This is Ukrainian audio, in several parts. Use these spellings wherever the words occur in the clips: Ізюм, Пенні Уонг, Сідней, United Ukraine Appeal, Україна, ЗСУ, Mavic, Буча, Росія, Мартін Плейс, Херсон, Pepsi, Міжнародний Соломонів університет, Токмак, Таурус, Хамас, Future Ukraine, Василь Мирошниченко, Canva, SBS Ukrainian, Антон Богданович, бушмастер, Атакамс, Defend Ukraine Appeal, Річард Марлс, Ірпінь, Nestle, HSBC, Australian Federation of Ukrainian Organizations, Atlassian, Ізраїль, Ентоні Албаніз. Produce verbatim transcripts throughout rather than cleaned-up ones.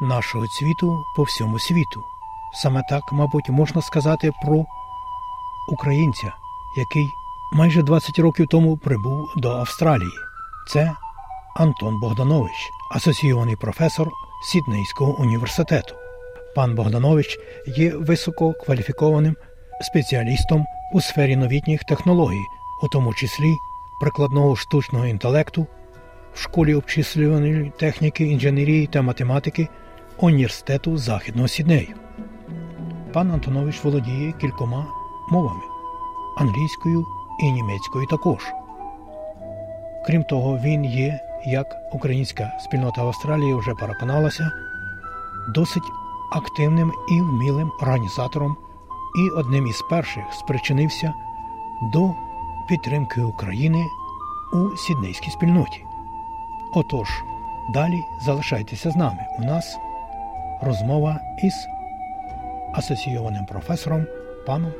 нашого цвіту по всьому світу. Саме так, мабуть, можна сказати про українця, який майже двадцять років тому прибув до Австралії. Це Антон Богданович, асоційований професор Сіднейського університету. Пан Богданович є висококваліфікованим спеціалістом у сфері новітніх технологій, у тому числі прикладного штучного інтелекту, в школі обчислювальної техніки, інженерії та математики Університету Західного Сіднею. Пан Антонович володіє кількома мовами – англійською і німецькою також. Крім того, він є, як українська спільнота в Австралії вже переконалася, досить активним і вмілим організатором і одним із перших спричинився до підтримки України у сіднейській спільноті. Отож, далі залишайтеся з нами. У нас розмова із асоційованим професором паном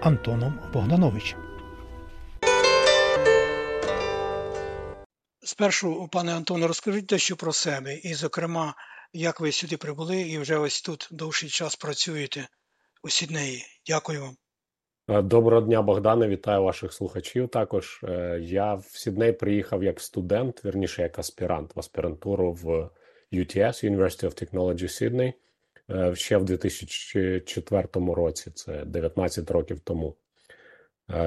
Антоном Богдановичем. Спершу, пане Антоне, розкажіть дещо про себе і, зокрема, як ви сюди прибули і вже ось тут довший час працюєте у Сіднеї. Дякую вам. Доброго дня, Богдане, вітаю ваших слухачів також. Я в Сідней приїхав як студент, вірніше, як аспірант, в аспірантуру в ю ті ес, University of Technology Sydney, ще в дві тисячі четвертому році, це дев'ятнадцять років тому.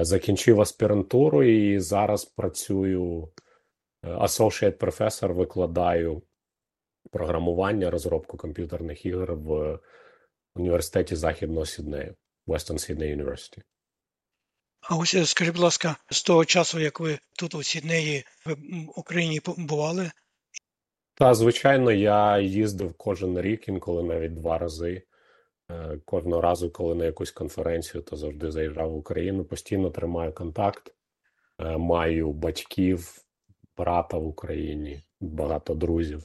Закінчив аспірантуру і зараз працюю associate professor, викладаю програмування, розробку комп'ютерних ігор в Університеті Західного Сіднею, Western Sydney University. А ось, скажіть, будь ласка, з того часу, як ви тут у Сіднеї, ви в Україні бували? Та, звичайно, я їздив кожен рік, інколи навіть два рази. Кожного разу, коли на якусь конференцію, то завжди заїжджав в Україну. Постійно тримаю контакт, маю батьків, брата в Україні, багато друзів.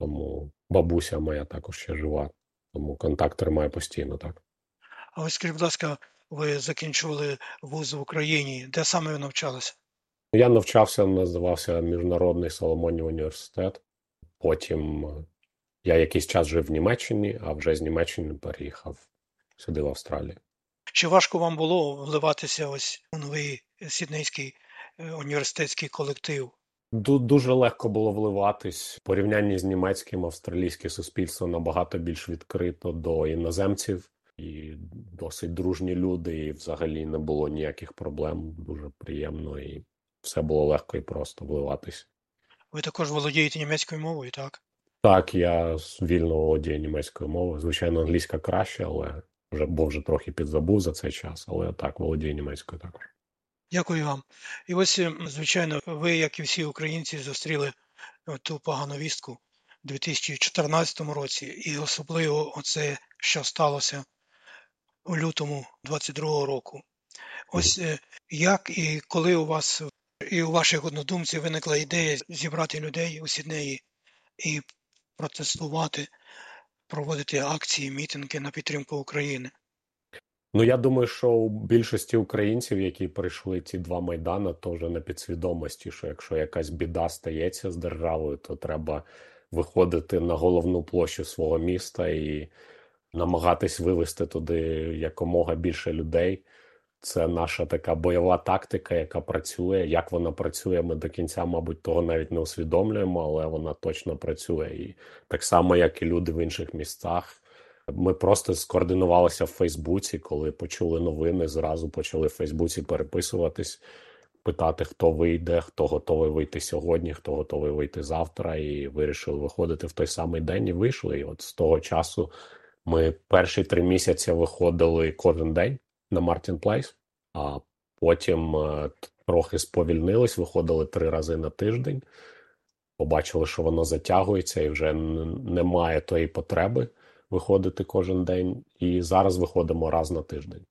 Тому бабуся моя також ще жива, тому контакт тримаю постійно, так. А ось, скажіть, будь ласка, ви закінчували вуз в Україні. Де саме ви навчалися? Я навчався, називався Міжнародний Соломонів університет. Потім я якийсь час жив в Німеччині, а вже з Німеччини переїхав сюди, в Австралію. Чи важко вам було вливатися ось у новий сіднейський університетський колектив? Дуже легко було вливатись. В порівнянні з німецьким, австралійське суспільство набагато більш відкрито до іноземців. І досить дружні люди, і взагалі не було ніяких проблем. Дуже приємно, і все було легко і просто вливатися. Ви також володієте німецькою мовою, так? Так, я вільно володію німецькою мовою. Звичайно, англійська краще, але вже, бо вже трохи підзабув за цей час, але так, володію німецькою також. Дякую вам. І ось, звичайно, ви, як і всі українці, зустріли ту погану вістку у дві тисячі чотирнадцятому році, і особливо оце, що сталося у лютому двадцять другого року. Ось як і коли у вас і у ваших однодумців виникла ідея зібрати людей у Сіднеї і протестувати, проводити акції, мітинги на підтримку України? Ну, я думаю, що у більшості українців, які прийшли ці два майдани, то вже на підсвідомості, що якщо якась біда стається з державою, то треба виходити на головну площу свого міста і намагатись вивести туди якомога більше людей. Це наша така бойова тактика, яка працює. Як вона працює, ми до кінця, мабуть, того навіть не усвідомлюємо, але вона точно працює. І так само, як і люди в інших містах. Ми просто скоординувалися в Фейсбуці, коли почули новини, зразу почали в Фейсбуці переписуватись, питати, хто вийде, хто готовий вийти сьогодні, хто готовий вийти завтра. І вирішили виходити в той самий день і вийшли. І от з того часу ми перші три місяці виходили кожен день на Мартін Плейс, а потім трохи сповільнились, виходили три рази на тиждень, побачили, що воно затягується і вже немає тої потреби виходити кожен день, і зараз виходимо раз на тиждень.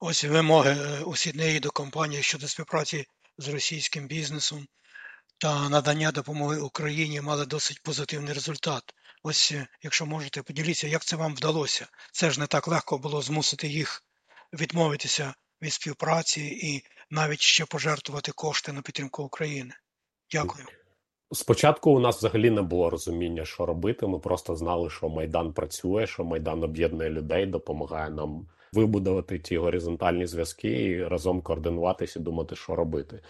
Ось вимоги у Сіднеї до компанії щодо співпраці з російським бізнесом та надання допомоги Україні мали досить позитивний результат. Ось, якщо можете, поділіться, як це вам вдалося? Це ж не так легко було змусити їх відмовитися від співпраці і навіть ще пожертвувати кошти на підтримку України. Дякую. Спочатку у нас взагалі не було розуміння, що робити. Ми просто знали, що Майдан працює, що Майдан об'єднує людей, допомагає нам вибудувати ті горизонтальні зв'язки і разом координуватися і думати, що робити.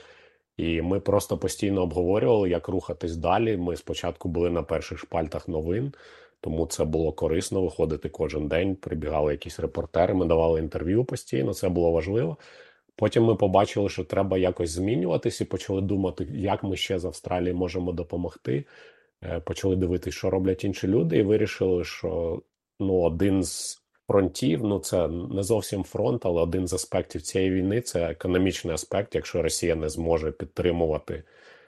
І ми просто постійно обговорювали, як рухатись далі. Ми спочатку були на перших шпальтах новин, тому це було корисно виходити кожен день, прибігали якісь репортери, ми давали інтерв'ю постійно, це було важливо. Потім ми побачили, що треба якось змінюватись і почали думати, як ми ще з Австралії можемо допомогти. Почали дивитися, що роблять інші люди, і вирішили, що ну, один з фронтів, ну це не зовсім фронт, але один з аспектів цієї війни – це економічний аспект. Якщо Росія не зможе підтримувати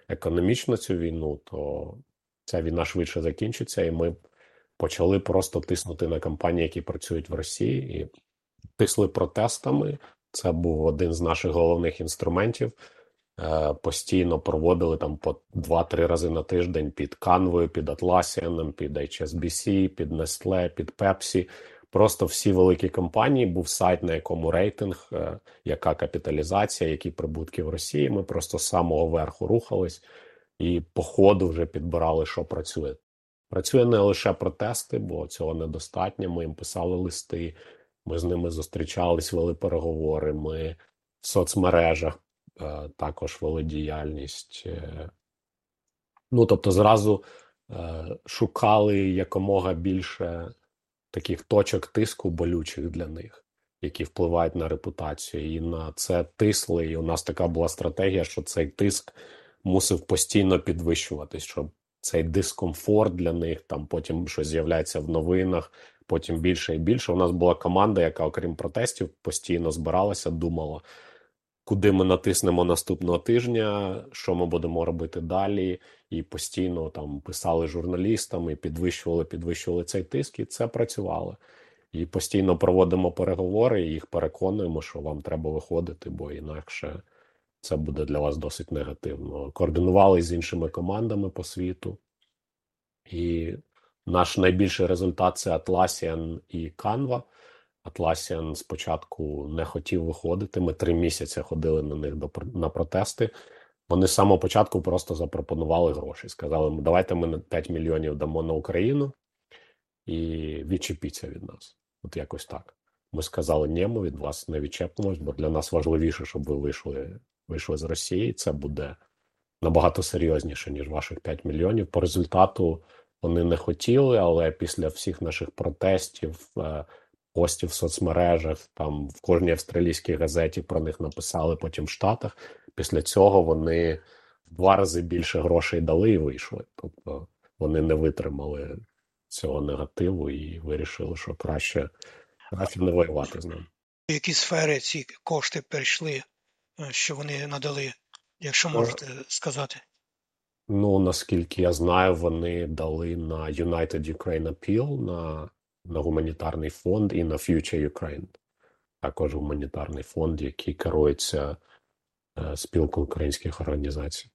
економічно цю війну, то ця війна швидше закінчиться, і ми почали просто тиснути на компанії, які працюють в Росії, і тисли протестами. Це був один з наших головних інструментів. Е, постійно проводили там по два-три рази на тиждень під Canva, під Atlassian, під Ейч Ес Бі Сі, під Nestle, під Pepsi. Просто всі великі компанії, був сайт, на якому рейтинг, е, яка капіталізація, які прибутки в Росії. Ми просто з самого верху рухались і по ходу вже підбирали, що працює. Працює не лише протести, бо цього недостатньо, ми їм писали листи, ми з ними зустрічались, вели переговори, ми в соцмережах е, також вели діяльність. Е, ну, тобто, зразу е, шукали якомога більше таких точок тиску болючих для них, які впливають на репутацію. І на це тисли, і у нас така була стратегія, що цей тиск мусив постійно підвищуватись, щоб цей дискомфорт для них, там потім щось з'являється в новинах, потім більше і більше. У нас була команда, яка, окрім протестів, постійно збиралася, думала, куди ми натиснемо наступного тижня, що ми будемо робити далі, і постійно там писали журналістам, і підвищували, підвищували цей тиск, і це працювало. І постійно проводимо переговори, і їх переконуємо, що вам треба виходити, бо інакше це буде для вас досить негативно. Координувалися з іншими командами по світу, і наш найбільший результат – це Atlassian і Canva. Atlassian спочатку не хотів виходити, ми три місяці ходили на них до, на протести. Вони з самого початку просто запропонували гроші. Сказали, давайте ми п'ять мільйонів дамо на Україну і відчепіться від нас. От якось так. Ми сказали, ні, ми від вас не відчепимось, бо для нас важливіше, щоб ви вийшли, вийшли з Росії. Це буде набагато серйозніше, ніж ваших п'ять мільйонів. По результату вони не хотіли, але після всіх наших протестів, постів в соцмережах, там в кожній австралійській газеті про них написали, потім в Штатах. Після цього вони в два рази більше грошей дали і вийшли. Тобто вони не витримали цього негативу і вирішили, що краще, краще не воювати з ним. В які сфери ці кошти перейшли, що вони надали, якщо можете сказати? Ну, наскільки я знаю, вони дали на United Ukraine Appeal, на, на гуманітарний фонд і на Future Ukraine. Також гуманітарний фонд, який керується е, спілкою українських організацій.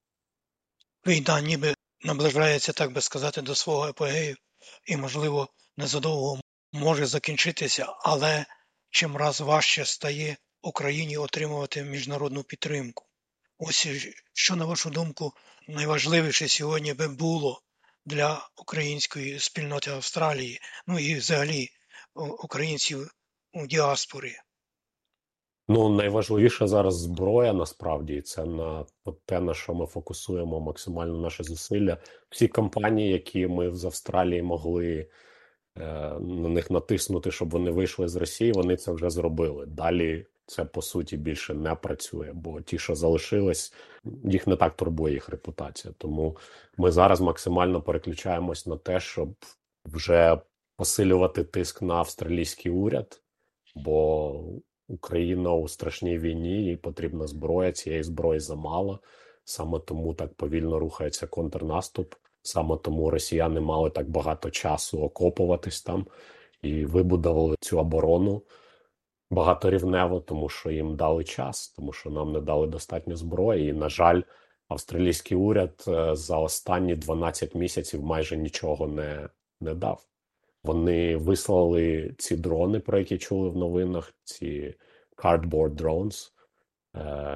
Війна ніби наближається, так би сказати, до свого апогею і, можливо, незадовго може закінчитися, але чим раз важче стає Україні отримувати міжнародну підтримку. Ось, що, на вашу думку, найважливіше сьогодні би було для української спільноти Австралії, ну і взагалі українців у діаспорі? Ну, найважливіше зараз зброя, насправді, це на те, на що ми фокусуємо максимально наші зусилля. Всі компанії, які ми з Австралії могли е, на них натиснути, щоб вони вийшли з Росії, вони це вже зробили. Далі це, по суті, більше не працює, бо ті, що залишились, їх не так турбує їх репутація. Тому ми зараз максимально переключаємось на те, щоб вже посилювати тиск на австралійський уряд, бо Україна у страшній війні, їй потрібна зброя, цієї зброї замало. Саме тому так повільно рухається контрнаступ, саме тому росіяни мали так багато часу окопуватись там і вибудували цю оборону багаторівнево, тому що їм дали час, тому що нам не дали достатньо зброї. І, на жаль, австралійський уряд за останні дванадцять місяців майже нічого не, не дав. Вони вислали ці дрони, про які чули в новинах, ці cardboard drones,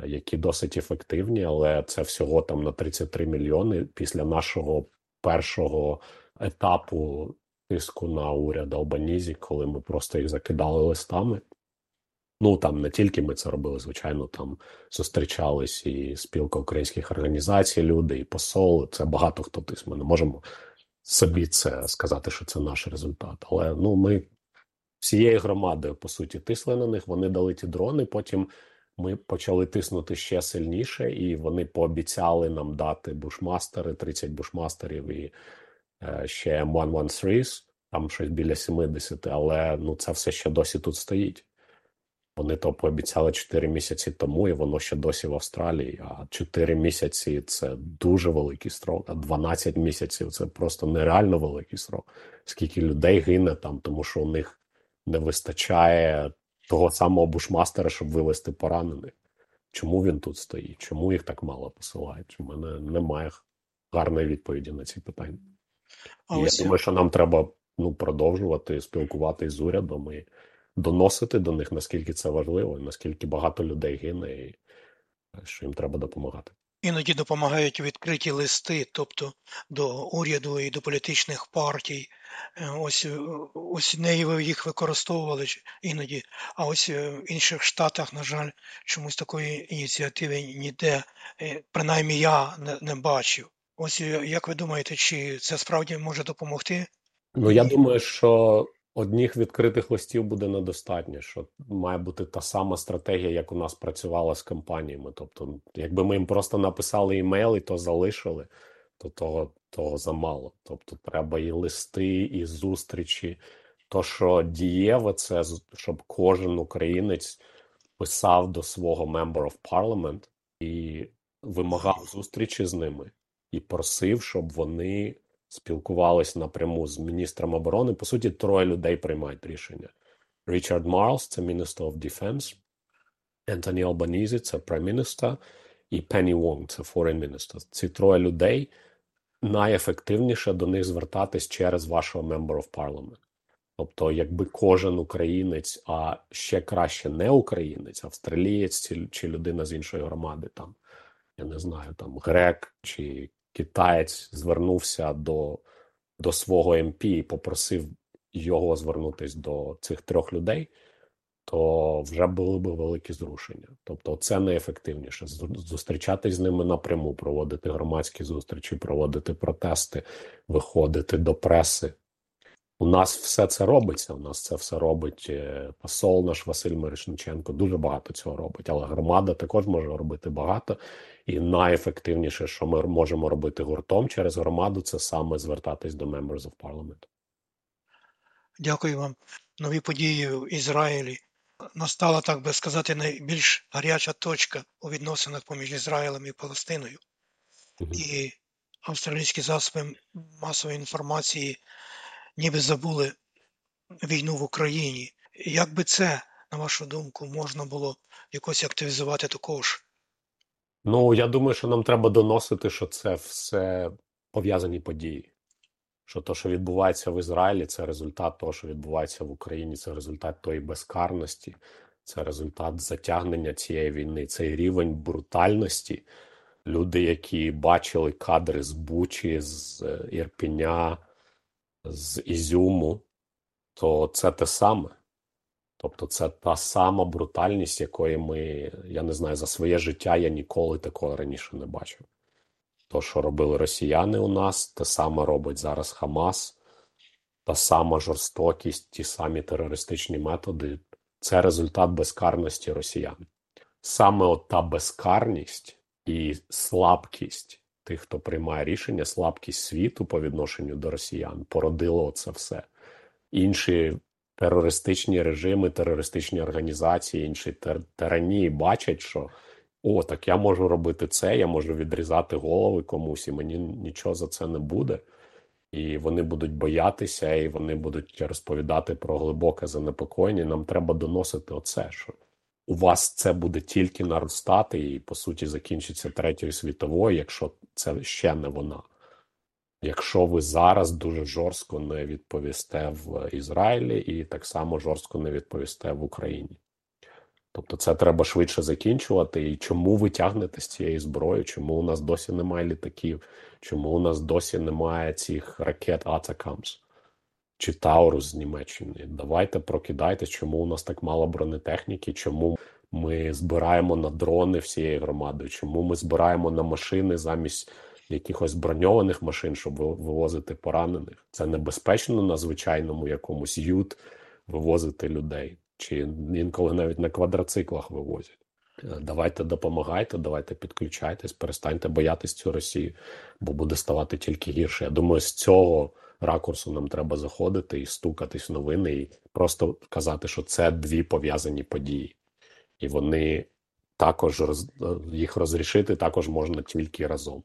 які досить ефективні, але це всього там на тридцять три мільйони після нашого першого етапу тиску на уряд Албанізі, коли ми просто їх закидали листами. Ну, там не тільки ми це робили, звичайно, там зустрічались і спілка українських організацій, люди, і посол, це багато хто тисне. Ми не можемо собі це сказати, що це наш результат. Але, ну, ми всією громадою, по суті, тисли на них, вони дали ті дрони, потім ми почали тиснути ще сильніше, і вони пообіцяли нам дати бушмастери, тридцять бушмастерів і е, ще сто тринадцять, там щось біля сімдесят, але, ну, це все ще досі тут стоїть. Вони то пообіцяли чотири місяці тому, і воно ще досі в Австралії. А чотири місяці – це дуже великий строк, а дванадцять місяців – це просто нереально великий строк. Скільки людей гине там, тому що у них не вистачає того самого бушмастера, щоб вивезти поранених. Чому він тут стоїть? Чому їх так мало посилають? У мене немає гарної відповіді на ці питання. А я думаю, що нам треба, ну, продовжувати спілкуватися з урядом і доносити до них, наскільки це важливо, наскільки багато людей гине, і що їм треба допомагати. Іноді допомагають відкриті листи, тобто до уряду і до політичних партій. Ось, ось неї їх використовували іноді, а ось в інших штатах, на жаль, чомусь такої ініціативи ніде, принаймні я не, не бачив. Ось як ви думаєте, чи це справді може допомогти? Ну, я думаю, що одних відкритих листів буде недостатньо, що має бути та сама стратегія, як у нас працювала з компаніями. Тобто, якби ми їм просто написали імейл і то залишили, то того, того замало. Тобто, треба і листи, і зустрічі. То, що дієве, це щоб кожен українець писав до свого member of parliament і вимагав зустрічі з ними, і просив, щоб вони спілкувались напряму з міністром оборони. По суті, троє людей приймають рішення. Річард Марлс – це міністр of Defense, Ентоні Албанізі – це прем'єр-міністр, і Пенні Уонг – це форейн міністер. Ці троє людей найефективніше до них звертатись через вашого member of parliament. Тобто, якби кожен українець, а ще краще не українець, австралієць чи людина з іншої громади, там, я не знаю, там, грек чи китаєць звернувся до, до свого ем пі і попросив його звернутися до цих трьох людей, то вже були б великі зрушення. Тобто це найефективніше. Зустрічатись з ними напряму, проводити громадські зустрічі, проводити протести, виходити до преси. У нас все це робиться, у нас це все робить посол наш Василь Мирошниченко, дуже багато цього робить, але громада також може робити багато, і найефективніше, що ми можемо робити гуртом через громаду, це саме звертатись до members of parliament. Дякую вам. Нові події в Ізраїлі. Настала, так би сказати, найбільш гаряча точка у відносинах поміж Ізраїлем і Палестиною. Mm-hmm. І австралійські засоби масової інформації ніби забули війну в Україні. Як би це, на вашу думку, можна було якось активізувати також? Ну, я думаю, що нам треба доносити, що це все пов'язані події. Що те, що відбувається в Ізраїлі, це результат того, що відбувається в Україні, це результат тої безкарності, це результат затягнення цієї війни, цей рівень брутальності. Люди, які бачили кадри з Бучі, з Ірпіня, з Ізюму, то це те саме. Тобто це та сама брутальність, якої ми, я не знаю, за своє життя я ніколи такого раніше не бачив. То, що робили росіяни у нас, те саме робить зараз Хамас, та сама жорстокість, ті самі терористичні методи. Це результат безкарності росіян. Саме от та безкарність і слабкість тих, хто приймає рішення, слабкість світу по відношенню до росіян, породило це все. Інші терористичні режими, терористичні організації, інші тир- тиранії бачать, що о, так я можу робити це, я можу відрізати голови комусь, і мені нічого за це не буде. І вони будуть боятися, і вони будуть розповідати про глибоке занепокоєння. Нам треба доносити оце, що у вас це буде тільки наростати і, по суті, закінчиться Третьою світовою, якщо це ще не вона. Якщо ви зараз дуже жорстко не відповісте в Ізраїлі і так само жорстко не відповісте в Україні. Тобто це треба швидше закінчувати. І чому ви тягнете з цієї зброї? Чому у нас досі немає літаків? Чому у нас досі немає цих ракет Атакамс? Чи Таурус з Німеччини? Давайте прокидайте, чому у нас так мало бронетехніки, чому ми збираємо на дрони всієї громади, чому ми збираємо на машини замість якихось броньованих машин, щоб вивозити поранених. Це небезпечно на звичайному якомусь ют вивозити людей. Чи інколи навіть на квадроциклах вивозять. Давайте допомагайте, давайте підключайтесь, перестаньте боятись цю Росію, бо буде ставати тільки гірше. Я думаю, з цього ракурсу нам треба заходити і стукатись в новини, і просто казати, що це дві пов'язані події. І вони також, роз... їх розрішити також можна тільки разом.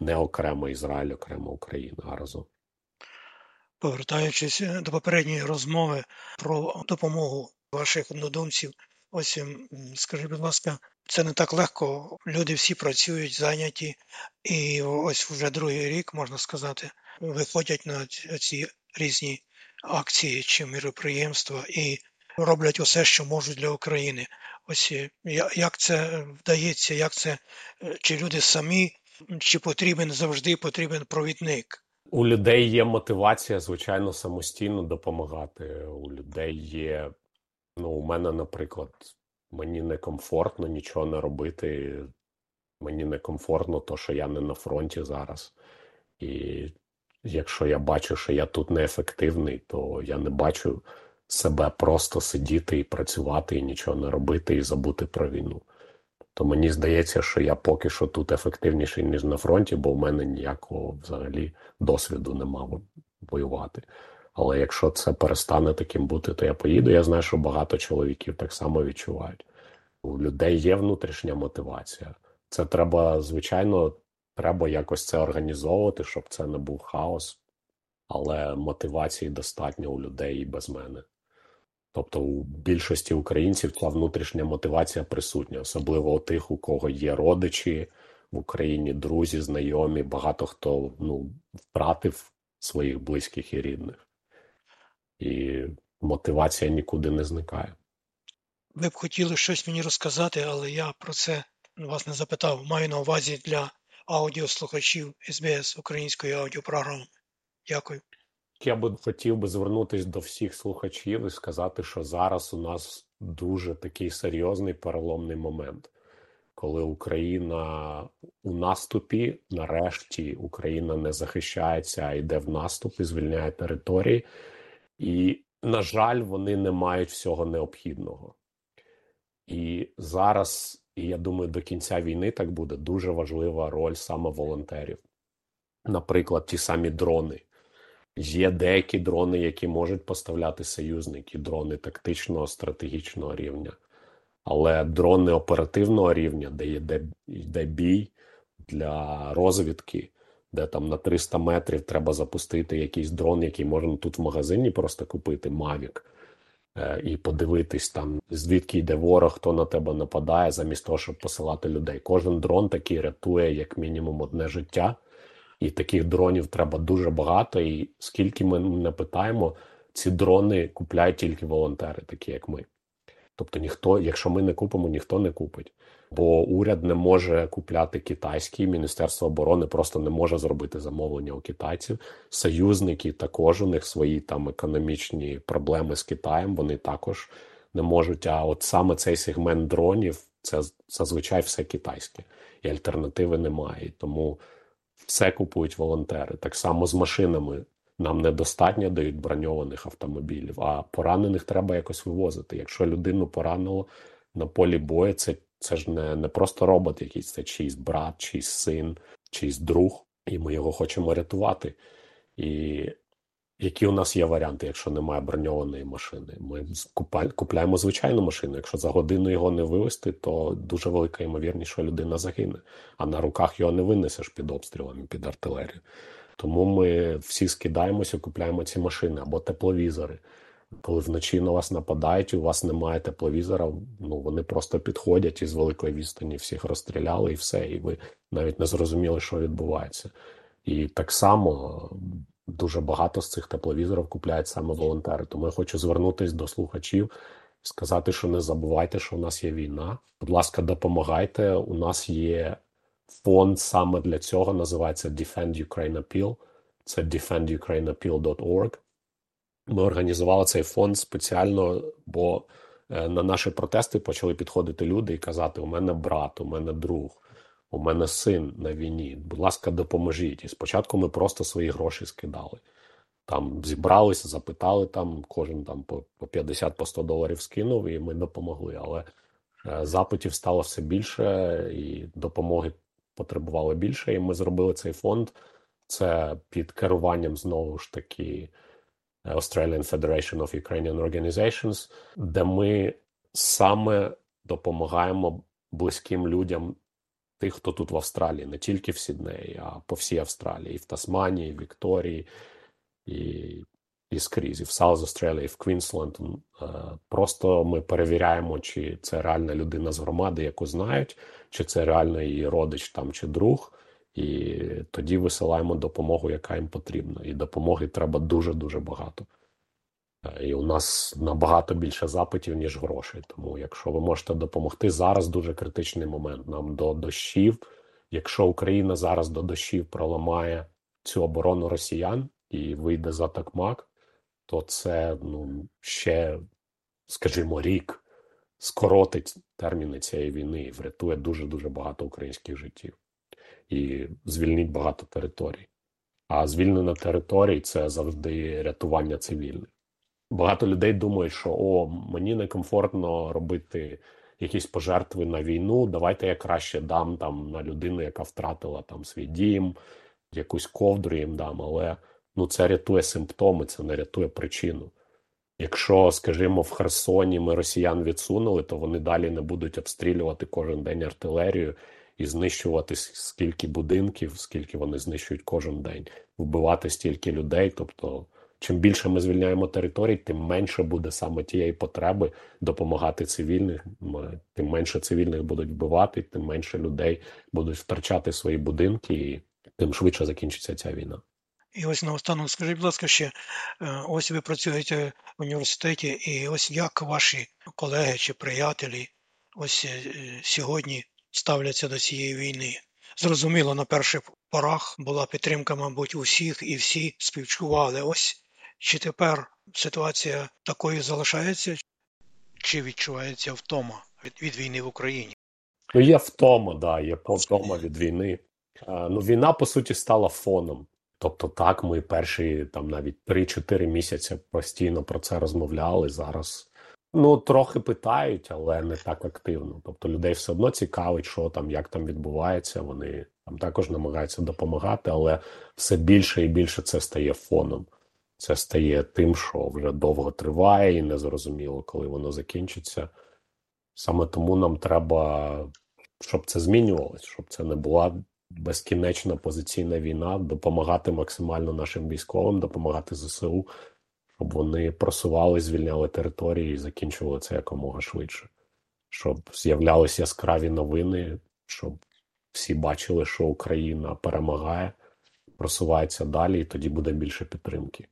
Не окремо Ізраїль, окремо Україна, а разом. Повертаючись до попередньої розмови про допомогу ваших однодумців, ось, скажіть, будь ласка, це не так легко, люди всі працюють, зайняті, і ось вже другий рік, можна сказати, виходять на ці різні акції чи міроприємства і роблять усе, що можуть для України. Ось, як це вдається, як це, чи люди самі, чи потрібен завжди потрібен провідник? У людей є мотивація, звичайно, самостійно допомагати. У людей є, ну, у мене, наприклад, мені некомфортно нічого не робити. Мені некомфортно то, що я не на фронті зараз. І якщо я бачу, що я тут неефективний, то я не бачу себе просто сидіти і працювати, і нічого не робити, і забути про війну. То мені здається, що я поки що тут ефективніший, ніж на фронті, бо в мене ніякого взагалі досвіду нема воювати. Але якщо це перестане таким бути, то я поїду. Я знаю, що багато чоловіків так само відчувають. У людей є внутрішня мотивація. Це треба, звичайно, треба якось це організовувати, щоб це не був хаос. Але мотивації достатньо у людей і без мене. Тобто у більшості українців ця внутрішня мотивація присутня, особливо у тих, у кого є родичі в Україні, друзі, знайомі, багато хто, ну, втратив своїх близьких і рідних. І мотивація нікуди не зникає. Ви б хотіли щось мені розказати, але я про це вас не запитав. Маю на увазі для аудіослухачів СБС Української аудіопрограми. Дякую. Я би хотів би звернутися до всіх слухачів і сказати, що зараз у нас дуже такий серйозний переломний момент, коли Україна у наступі, нарешті Україна не захищається, а йде в наступ і звільняє території. І, на жаль, вони не мають всього необхідного. І зараз, і я думаю, до кінця війни так буде, дуже важлива роль саме волонтерів. Наприклад, ті самі дрони. Є деякі дрони, які можуть поставляти союзники, дрони тактичного, стратегічного рівня. Але дрони оперативного рівня, де йде бій для розвідки, де там на триста метрів треба запустити якийсь дрон, який можна тут в магазині просто купити, Mavic, і подивитись там, звідки йде ворог, хто на тебе нападає, замість того, щоб посилати людей. Кожен дрон такий рятує як мінімум одне життя. І таких дронів треба дуже багато, і скільки ми не питаємо, ці дрони купляють тільки волонтери, такі як ми. Тобто ніхто, якщо ми не купимо, ніхто не купить. Бо уряд не може купляти китайські, Міністерство оборони просто не може зробити замовлення у китайців. Союзники також, у них свої там економічні проблеми з Китаєм, вони також не можуть. А от саме цей сегмент дронів, це зазвичай все китайське. І альтернативи немає, тому... Все купують волонтери. Так само з машинами. Нам недостатньо дають броньованих автомобілів, а поранених треба якось вивозити. Якщо людину поранило на полі бою, це, це ж не, не просто робот якийсь, це чийсь брат, чийсь син, чийсь друг, і ми його хочемо рятувати. І які у нас є варіанти, якщо немає броньованої машини? Ми купляємо звичайну машину. Якщо за годину його не вивезти, то дуже велика ймовірність, що людина загине. А на руках його не винесеш під обстрілами, під артилерію. Тому ми всі скидаємося, купляємо ці машини або тепловізори. Коли вночі на вас нападають, у вас немає тепловізора, ну вони просто підходять і з великої відстані всіх розстріляли і все. І ви навіть не зрозуміли, що відбувається. І так само... Дуже багато з цих тепловізорів купляють саме волонтери. Тому я хочу звернутися до слухачів сказати, що не забувайте, що у нас є війна. Будь ласка, допомагайте. У нас є фонд саме для цього, називається Defend Ukraine Appeal. Це дефенд юкрейн апіл дот орг. Ми організували цей фонд спеціально, бо на наші протести почали підходити люди і казати: у мене брат, у мене друг, у мене син на війні, будь ласка, допоможіть. І спочатку ми просто свої гроші скидали. Там зібралися, запитали, там кожен там по п'ятдесят, по сто доларів скинув, і ми допомогли. Але запитів стало все більше, і допомоги потребували більше, і ми зробили цей фонд. Це під керуванням, знову ж таки, Australian Federation of Ukrainian Organizations, де ми саме допомагаємо близьким людям тих, хто тут в Австралії, не тільки в Сіднеї, а по всій Австралії, і в Тасманії, і в Вікторії, і, і скрізь, і в South Australia, і в Квінсленд. Просто ми перевіряємо, чи це реальна людина з громади, яку знають, чи це реально її родич там, чи друг, і тоді висилаємо допомогу, яка їм потрібна. І допомоги треба дуже-дуже багато. І у нас набагато більше запитів, ніж грошей. Тому якщо ви можете допомогти, зараз дуже критичний момент. Нам до дощів, якщо Україна зараз до дощів проламає цю оборону росіян і вийде за Токмак, то це ну, ще, скажімо, рік скоротить терміни цієї війни і врятує дуже-дуже багато українських життів. І звільнить багато територій. А звільнення територій – це завжди рятування цивільних. Багато людей думають, що «О, мені некомфортно робити якісь пожертви на війну, давайте я краще дам там, на людину, яка втратила там, свій дім, якусь ковдру їм дам». Але ну, це рятує симптоми, це не рятує причину. Якщо, скажімо, в Херсоні ми росіян відсунули, то вони далі не будуть обстрілювати кожен день артилерію і знищувати скільки будинків, скільки вони знищують кожен день, вбивати стільки людей. Тобто, чим більше ми звільняємо територій, тим менше буде саме тієї потреби допомагати цивільних, тим менше цивільних будуть вбивати, тим менше людей будуть втрачати свої будинки, і тим швидше закінчиться ця війна. І ось наостанок, скажіть, будь ласка, ще, ось ви працюєте в університеті, і ось як ваші колеги чи приятелі ось сьогодні ставляться до цієї війни? Зрозуміло, на перших порах була підтримка, мабуть, усіх, і всі співчували. Ось, чи тепер ситуація такою залишається, чи відчувається втома від, від війни в Україні? Ну, є втома, да, є втома від війни. Ну, війна, по суті, стала фоном. Тобто, так, ми перші, там, навіть три-чотири місяці постійно про це розмовляли, зараз... Ну, трохи питають, але не так активно. Тобто людей все одно цікавить, що там, як там відбувається, вони там також намагаються допомагати, але все більше і більше це стає фоном. Це стає тим, що вже довго триває і незрозуміло, коли воно закінчиться. Саме тому нам треба, щоб це змінювалося, щоб це не була безкінечна позиційна війна, допомагати максимально нашим військовим, допомагати ЗСУ, щоб вони просували, звільняли території і закінчували це якомога швидше. Щоб з'являлися яскраві новини, щоб всі бачили, що Україна перемагає, просувається далі, і тоді буде більше підтримки.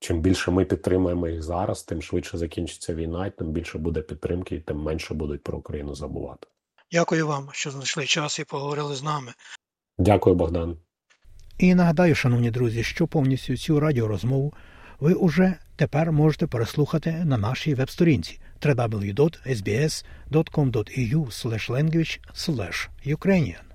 Чим більше ми підтримуємо їх зараз, тим швидше закінчиться війна, і тим більше буде підтримки, і тим менше будуть про Україну забувати. Дякую вам, що знайшли час і поговорили з нами. Дякую, Богдан. І нагадаю, шановні друзі, що повністю цю радіорозмову ви уже тепер можете переслухати на нашій веб-сторінці дабл ю дабл ю дабл ю крапка ес бі ес крапка ком крапка ей ю слеш лангвідж слеш юкрейніан.